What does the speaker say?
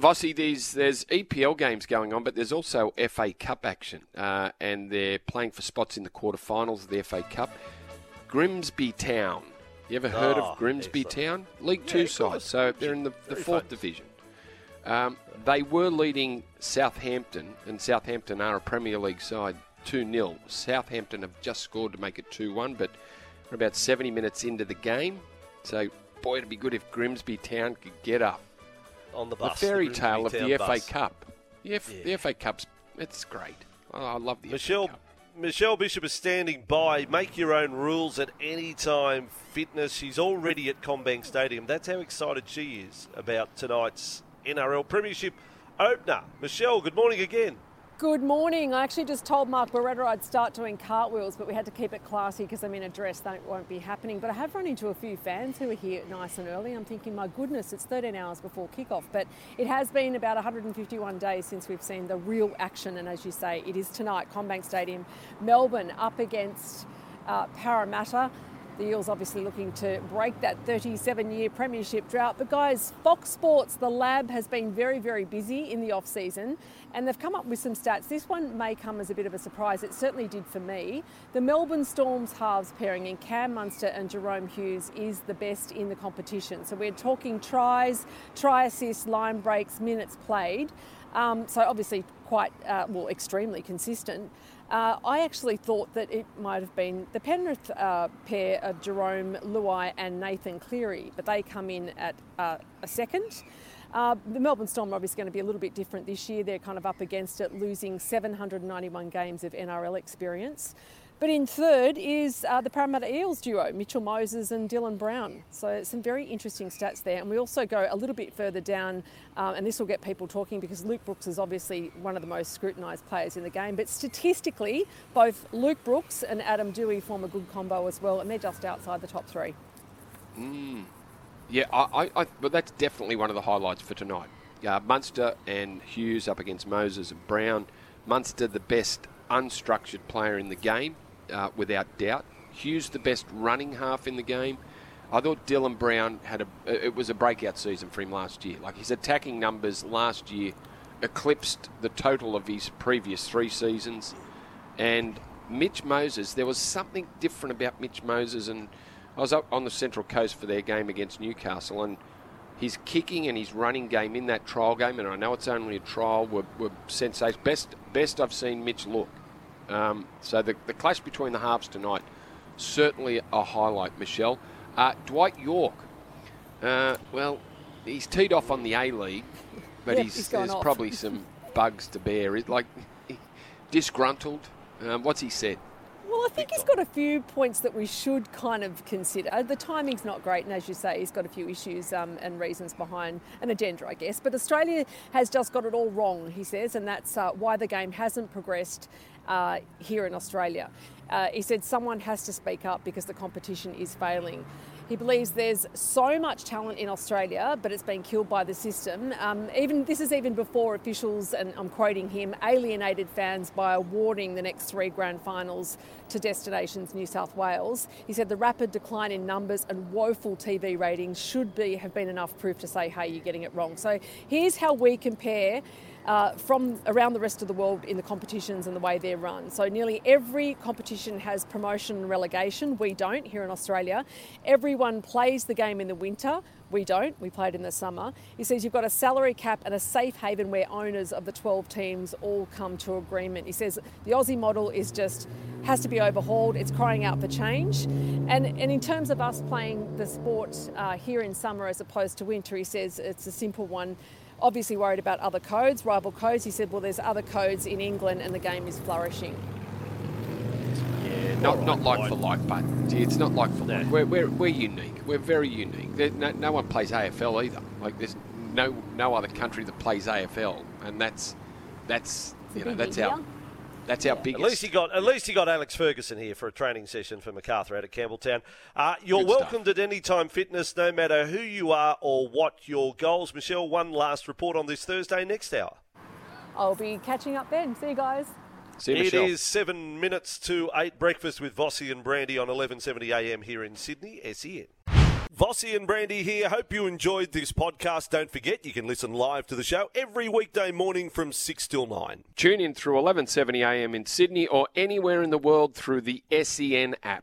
Vossie, there's EPL games going on, but there's also FA Cup action, and they're playing for spots in the quarterfinals of the FA Cup. Grimsby Town. You ever heard of Grimsby Town? League 2 side, so they're in the 4th division. They were leading Southampton, and Southampton are a Premier League side, 2-0. Southampton have just scored to make it 2-1, but we're about 70 minutes into the game, so boy, it'd be good if Grimsby Town could get up. On the bus. The fairy tale of the FA Cup. The FA Cup's, it's great. Oh, I love the FA Cup. Michelle Bishop is standing by. Make your own rules at any time fitness. She's already at Combank Stadium. That's how excited she is about tonight's NRL Premiership opener. Michelle, good morning again. Good morning. I actually just told Mark Beretta I'd start doing cartwheels, but we had to keep it classy because I'm in a dress. That won't be happening. But I have run into a few fans who are here nice and early. I'm thinking, my goodness, it's 13 hours before kickoff. But it has been about 151 days since we've seen the real action. And as you say, it is tonight, Combank Stadium, Melbourne up against Parramatta. The Eels obviously looking to break that 37-year premiership drought. But guys, Fox Sports, the lab, has been very, very busy in the off-season, and they've come up with some stats. This one may come as a bit of a surprise. It certainly did for me. The Melbourne Storm's halves pairing in Cam Munster and Jerome Hughes is the best in the competition. So we're talking tries, try assists, line breaks, minutes played. So obviously quite, extremely consistent. I actually thought that it might have been the Penrith pair of Jerome Luai and Nathan Cleary, but they come in at a second. The Melbourne Storm are obviously going to be a little bit different this year. They're kind of up against it, losing 791 games of NRL experience. But in third is the Parramatta Eels duo, Mitchell Moses and Dylan Brown. So some very interesting stats there. And we also go a little bit further down, and this will get people talking because Luke Brooks is obviously one of the most scrutinised players in the game. But statistically, both Luke Brooks and Adam Dewey form a good combo as well, and they're just outside the top three. Yeah, but that's definitely one of the highlights for tonight. Munster and Hughes up against Moses and Brown. Munster, the best unstructured player in the game, without doubt. Hughes, the best running half in the game. I thought Dylan Brown it was a breakout season for him last year. Like, his attacking numbers last year eclipsed the total of his previous three seasons. And Mitch Moses, there was something different about Mitch Moses, and I was up on the Central Coast for their game against Newcastle, and his kicking and his running game in that trial game, and I know it's only a trial, were sensational. Best I've seen Mitch look. So the clash between the halves tonight, certainly a highlight, Michelle. Dwight York, he's teed off on the A-League, but there's probably some bugs to bear. He's disgruntled. What's he said? Well, I think he's got a few points that we should kind of consider. The timing's not great, and as you say, he's got a few issues and reasons behind an agenda, I guess. But Australia has just got it all wrong, he says, and that's why the game hasn't progressed here in Australia. He said someone has to speak up because the competition is failing. He believes there's so much talent in Australia, but it's been killed by the system. This is even before officials, and I'm quoting him, alienated fans by awarding the next three grand finals to destinations New South Wales. He said the rapid decline in numbers and woeful TV ratings have been enough proof to say, hey, you're getting it wrong. So here's how we compare from around the rest of the world in the competitions and the way they're run. So nearly every competition has promotion and relegation. We don't here in Australia. Everyone plays the game in the winter. We don't. We play it in the summer. He says you've got a salary cap and a safe haven where owners of the 12 teams all come to agreement. He says the Aussie model has to be overhauled. It's crying out for change. And in terms of us playing the sport here in summer as opposed to winter, he says it's a simple one. Obviously worried about other codes, rival codes. He said, well, there's other codes in England and the game is flourishing. Yeah, not like for like, but it's not like for like. We're unique. We're very unique. No one plays AFL either. Like, there's no other country that plays AFL, and that's you know, that's our biggest. At least he got Alex Ferguson here for a training session for MacArthur out at Campbelltown. You're welcomed at any time, fitness, no matter who you are or what your goals. Michelle, one last report on this Thursday next hour. I'll be catching up then. See you guys. See you, Michelle. It is 7 minutes to 8. Breakfast with Vossie and Brandy on 1170 AM here in Sydney, SEN. Vossie and Brandy here. Hope you enjoyed this podcast. Don't forget, you can listen live to the show every weekday morning from 6 till 9. Tune in through 1170 AM in Sydney or anywhere in the world through the SEN app.